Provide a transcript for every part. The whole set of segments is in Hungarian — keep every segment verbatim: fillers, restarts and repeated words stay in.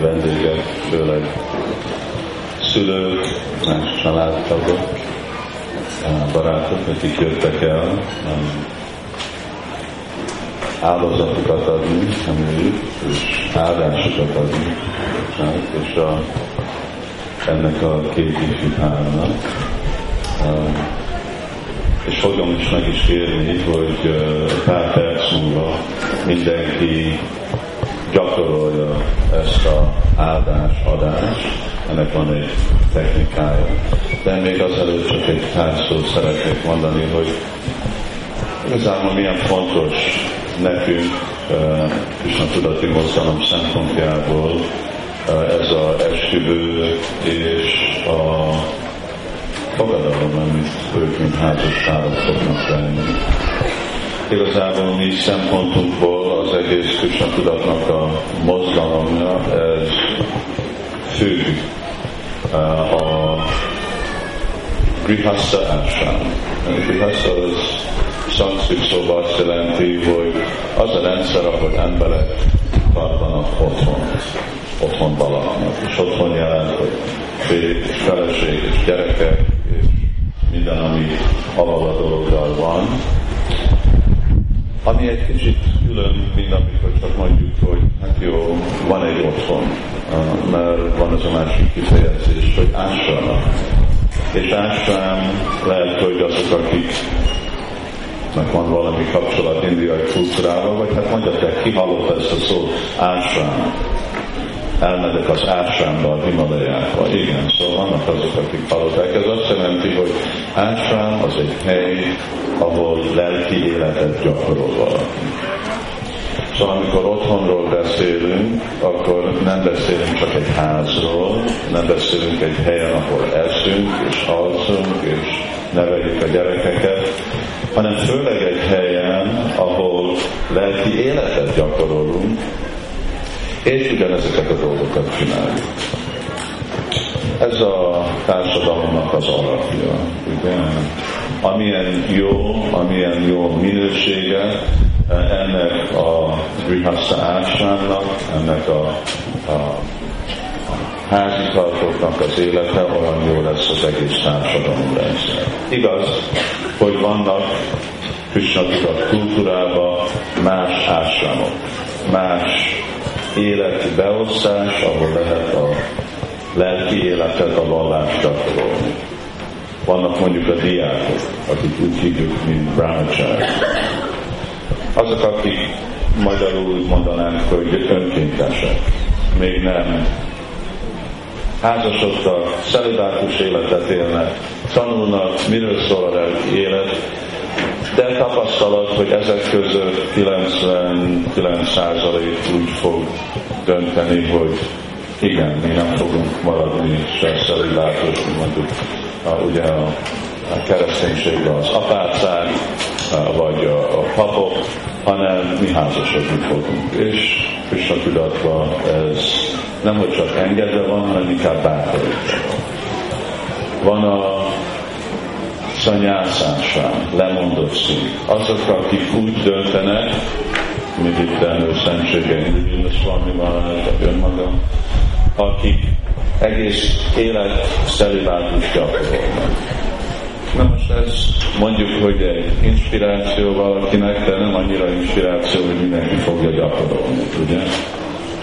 vendégek, főleg szülők, más családtagok, barátok, akik jöttek el áldozatokat adni, reméljük, és áldásokat adni, és a, ennek a két ifjúháznak. És fogom is meg is kérni, hogy pár perc múlva mindenki gyakorolja ezt az áldás-adást, ennek van egy technikája. De még azelőtt csak egy pár szót szeretnék mondani, hogy igazából milyen fontos nekünk Krisna-tudati mozgalom szempontjából ez az esküvő és a fogadalom, amit ők mint házasságok fognak venni. Igazából mi szempontunkból az egész Krisna-tudatnak a mozgalomja, ez függ a Gṛhastha Āśrama. Gṛhastha az szanszkrit szóval azt jelenti, hogy az a rendszer, ahol emberek tartanak otthon, otthon valakinak. És otthon jelent, hogy férj, és feleség, és gyerekek, és minden, ami alal a dologgal van. Ami egy kicsit külön, mint amikor csak mondjuk, hogy hát jó, van egy otthon, mert van az a másik kifejezés, hogy ásrama. És ásrám lehet, hogy azok, akiknek van valami kapcsolat indiai kultúrával, vagy hát mondjátok, ki hallott ezt a szót, ásrám. Elmedek az ásrámba, a Himalajába. Igen, szóval vannak azok, akik hallották. Ez azt jelenti, hogy ásrám az egy hely, ahol lelki életet gyakorol valaki. Szóval amikor otthonról beszélünk, akkor nem beszélünk csak egy házról, nem beszélünk egy helyen, ahol eszünk, és alszunk, és neveljük a gyerekeket, hanem főleg egy helyen, ahol lelki életet gyakorolunk, és ugyanezeket a dolgokat csináljuk. Ez a társadalomnak az alapja, ugye? Amilyen jó, amilyen jó minősége ennek a Gṛhastha Āśrámnak, ennek a, a házitartóknak az élete, olyan jó lesz az egész társadalom rendszer. Igaz, hogy vannak Krisna-tudat kultúrában más ásrámok, más életi beosztás, ahol lehet a lelki életet, a vallást gyakorolni. Vannak mondjuk a diákok, akik úgy hívjuk, mint Bramachar. Azok, akik magyarul mondanánk, hogy önkéntesek, még nem házasodtak, celibátus életet élnek, tanulnak, miről szól a lelki élet, de tapasztalat, hogy ezek között kilencvenkilenc százalék úgy fog dönteni, hogy igen, mi nem fogunk maradni se celibátus, mondjuk a, ugye a, a kereszténységben az apácák, vagy a, a papok, hanem mi házasodni fogunk. És Krisna-tudatban ez nem, hogy csak engedve van, hanem inkább bátorítva van. Van a szanyászásán, lemondott szint. Azok, akik úgy döntenek, mint itt elő szentségeim, hogy ez valami valamelyek önmagam, akik egész élet celibátus gyakorolnak. Na most ez mondjuk, hogy egy inspiráció valakinek, de nem annyira inspiráció, hogy mindenki fogja gyakorolni, ugye?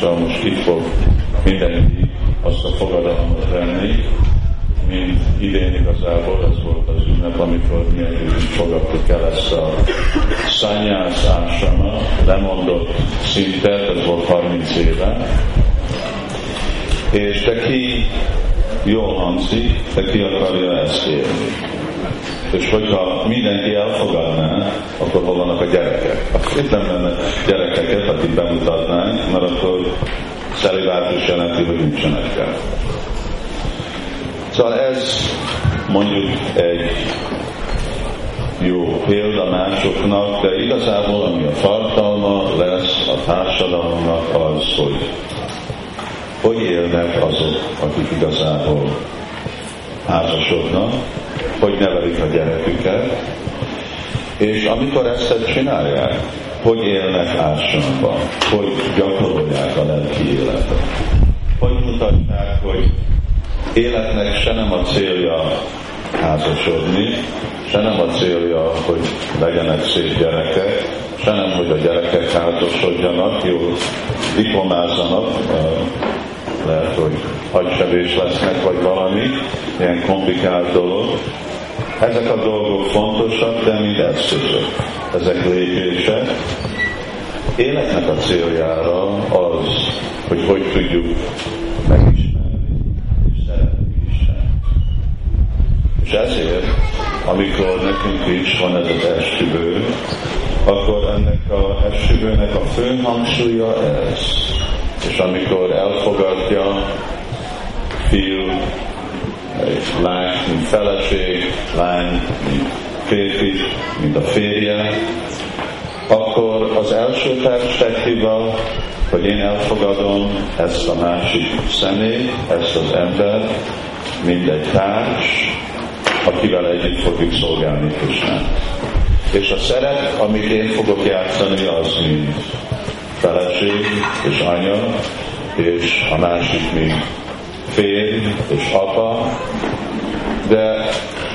Szóval most itt fog mindenki azt a fogadalmat venni, mint idén igazából, ez volt az ünnep, amikor mi együtt fogadtuk el ezt a Szanyásza ásrama, lemondott szintet, ez volt harminc éve. És te ki jól hangzik, te ki akarja ezt élni. És hogyha mindenki elfogadná, akkor hol vannak a gyerekek? Akkor itt nem lenne gyerekeket, akik bemutatnánk, mert akkor celibátus jelenti, hogy nincsenek el. Szóval ez mondjuk egy jó példa másoknak, de igazából ami a tartalma lesz a társadalomnak az, hogy hogy élnek azok, akik igazából házasodnak, hogy nevelik a gyereküket, és amikor ezt csinálják, hogy élnek ásramban, hogy gyakorolják a lelki életet. hogy mutatták, hogy életnek se nem a célja házasodni, se nem a célja, hogy legyenek szép gyerekek, se nem, hogy a gyerekek házasodjanak, jól diplomázzanak, lehet, hogy agysebés lesznek, vagy valami, ilyen komplikált dolog. Ezek a dolgok fontosak, de mind eszközök. Ezek lépések. Életnek a céljára az, hogy hogy tudjuk megismerni és szeretni Istent. És ezért, amikor nekünk is van ez az esküvő, akkor ennek az esküvőnek a fő hangsúlya ez. És amikor elfogadja fiú, lány, mint feleség, lány, mint férfi, mint a férje, akkor az első perspektíva, hogy én elfogadom ezt a másik személyt, ezt az embert, mint egy társ, akivel együtt fogjuk szolgálni Krisnát. És a szerep, amit én fogok játszani, az mint feleség és anya, és a másik mint férj és apa, de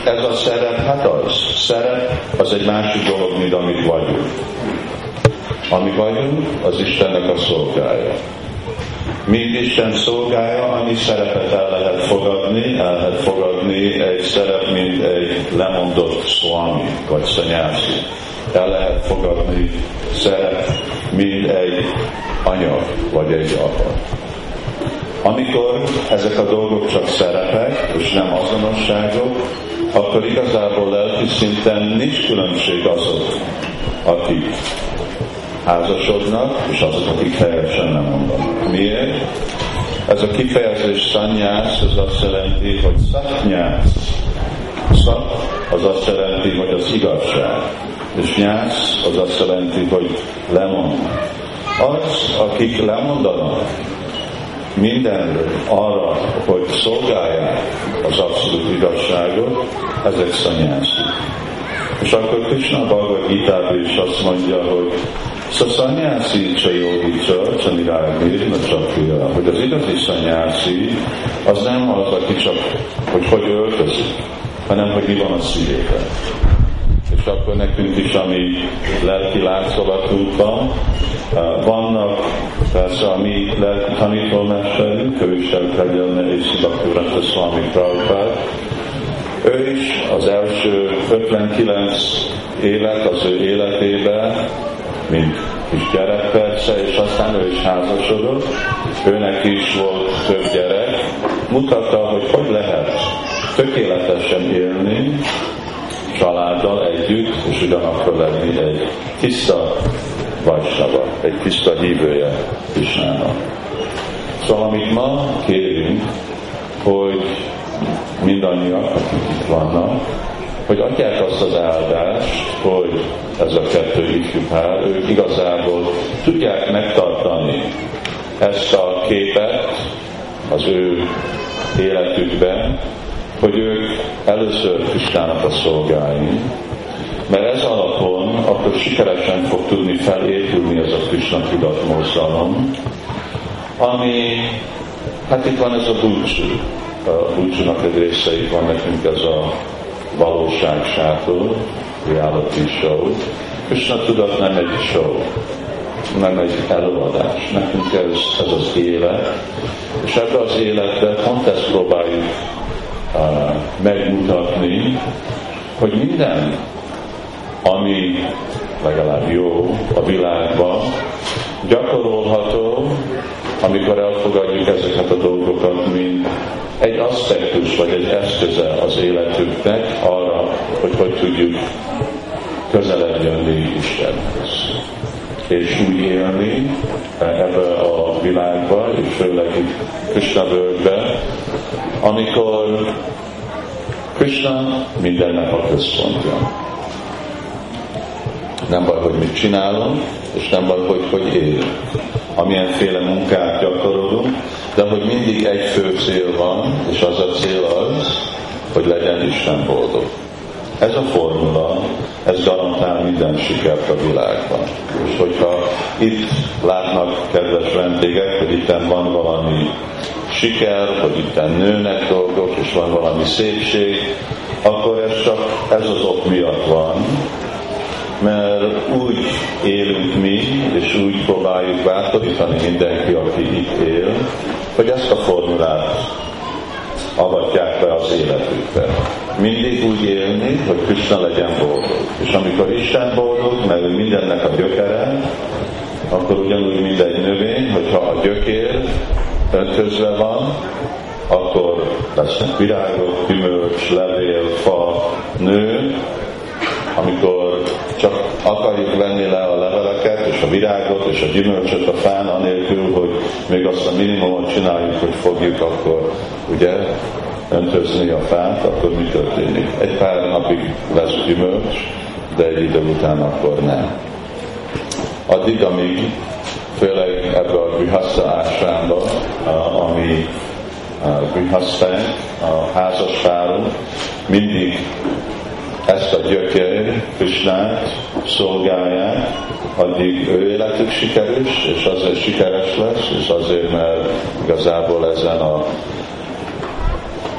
ez a szerep, hát az. Szerep az egy másik dolog, mint amit vagyunk. Ami vagyunk, az Istennek a szolgája. Mint Isten szolgája, annyi szerepet el lehet fogadni, el lehet fogadni egy szerep, mint egy lemondott szvámi, vagy szanyászi. El lehet fogadni szerep, mint egy anya, vagy egy apa. Amikor ezek a dolgok csak szerepek, és nem azonosságok, akkor igazából lelki szinten nincs különbség azok, akik házasodnak, és azok, akik teljesen nem mondanak. Miért? Ez a kifejezés szanyász, ez azt jelenti, hogy szat-nyász. Szat az azt jelenti, hogy az igazság, és nyász az azt jelenti, hogy lemond. Az, akik lemondanak mindenről arra, hogy szolgálják az abszolút igazságot, ezek szanyászik. És akkor Krishna Bhagavad Gitában is azt mondja, hogy a szanyászi se jóvítsa, se mirágír, mert csak kira, hogy az igazi szanyászi az nem az, aki csak, hogy hogy öltözik, hanem hogy mi van a szívében. És akkor nekünk is, ami lelki látszolatunkban, vannak persze a mi lelki tanítómesterünk, ő is elkezdődne és Bhaktivinoda Swami Prabhupád. Ő is az első ötvenkilenc élet az ő életében, mint kisgyerek persze, és aztán ő is házasodott, őnek is volt több gyerek, mutatta, hogy hogy lehet tökéletesen élni, családdal együtt, és ugyanakkor lenni egy tiszta vajsnava, egy tiszta hívője Krisnának. Szóval amit ma kérünk, hogy mindannyiak, akik vannak, hogy adják azt az áldást, hogy ez a kettő ifjú pár, ők igazából tudják megtartani ezt a képet az ő életükben, hogy ők először Krisnának a szolgái, mert ez alapon akkor sikeresen fog tudni felépülni ez a Krisna-tudat mozgalom, ami, hát itt van ez a búcsú. A búcsúnak egy része, itt van nekünk ez a valóság sátor, reality show. Krisna-tudat nem egy show, nem egy előadás. Nekünk ez, ez az élet, és ebben az életben pont ezt próbáljuk Uh, megmutatni, hogy minden, ami legalább jó a világban, gyakorolható, amikor elfogadjuk ezeket a dolgokat, mint egy aspektus, vagy egy eszköze az életünknek arra, hogy hogy tudjuk közelebb jönni Istenhez. És úgy élni ebbe a világba, és főleg itt Krishna völgybe, amikor Krishna mindennek a központja. Nem baj, hogy mit csinálunk, és nem baj, hogy hogy él. Amilyenféle munkát gyakorolunk, de hogy mindig egy fő cél van, és az a cél az, hogy legyen Isten boldog. Ez a formula, ez garantál minden sikert a világban. És hogyha itt látnak kedves vendégek, hogy itten van valami siker, hogy itten nőnek dolgok, és van valami szépség, akkor ez csak ez az ok miatt van, mert úgy élünk mi, és úgy próbáljuk bátorítani mindenki, aki itt él, hogy ezt a formulát avatják be az életükbe. Mindig úgy élni, hogy Krishna legyen boldog. És amikor Isten boldog, mert ő mindennek a gyökere, akkor ugyanúgy mindegy növény, hogyha a gyökér öntözve van, akkor lesznek virágok, gyümölcs, levél, fa, nő. Amikor csak akarjuk venni le a leveleket, és a virágot, és a gyümölcsöt a fán, anélkül, hogy még azt a minimumot csináljuk, hogy fogjuk akkor, ugye, öntözni a fát, akkor mi történik? Egy pár napig lesz gyümölcs, de egy idő után akkor nem. Addig, amíg főleg ebbe a Gṛhastha Āśrama, ami Gṛhastha, a házas párunk, mindig ezt a gyökér, Krisnát szolgálják, addig ő életük sikeres, és azért sikeres lesz, és azért, mert igazából ezen a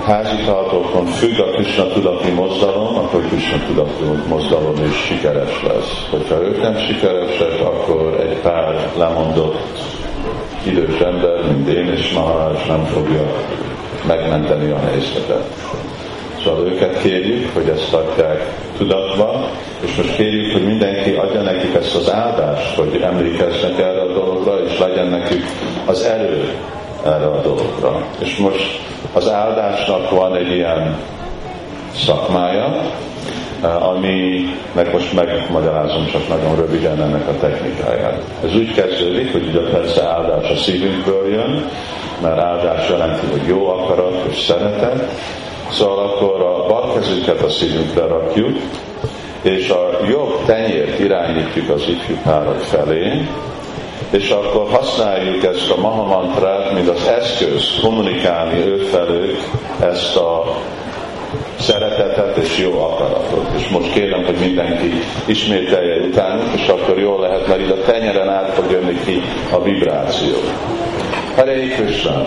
házitalatókon függ a Krisna-tudati mozdalom, akkor Krisna-tudati mozdalom is sikeres lesz. Hogyha ők nem sikeresek, akkor egy pár lemondott idős ember, mint én és Maharaj nem fogja megmenteni a helyzetet. Szóval őket kérjük, hogy ezt tartják tudatba, és most kérjük, hogy mindenki adja nekik ezt az áldást, hogy emlékeznek erre a dologra, és legyen nekik az erő erre a dologra. És most az áldásnak van egy ilyen szakmája, aminek most megmagyarázom csak nagyon röviden ennek a technikáját. Ez úgy kezdődik, hogy ugye persze áldás a szívünkből jön, mert áldás jelenti, hogy jó akarat és szeretet. Szóval akkor a bal kezünket a szívünkre rakjuk, és a jobb tenyért irányítjuk az ifjúpárok felé, és akkor használjuk ezt a Maha Mantrát, mint az eszköz kommunikálni őfelé ezt a szeretetet és jó akaratot. És most kérem, hogy mindenki ismételje utánunk, és akkor jól lehet, mert így a tenyeren át fog jönni ki a vibráció. Hare Krishna!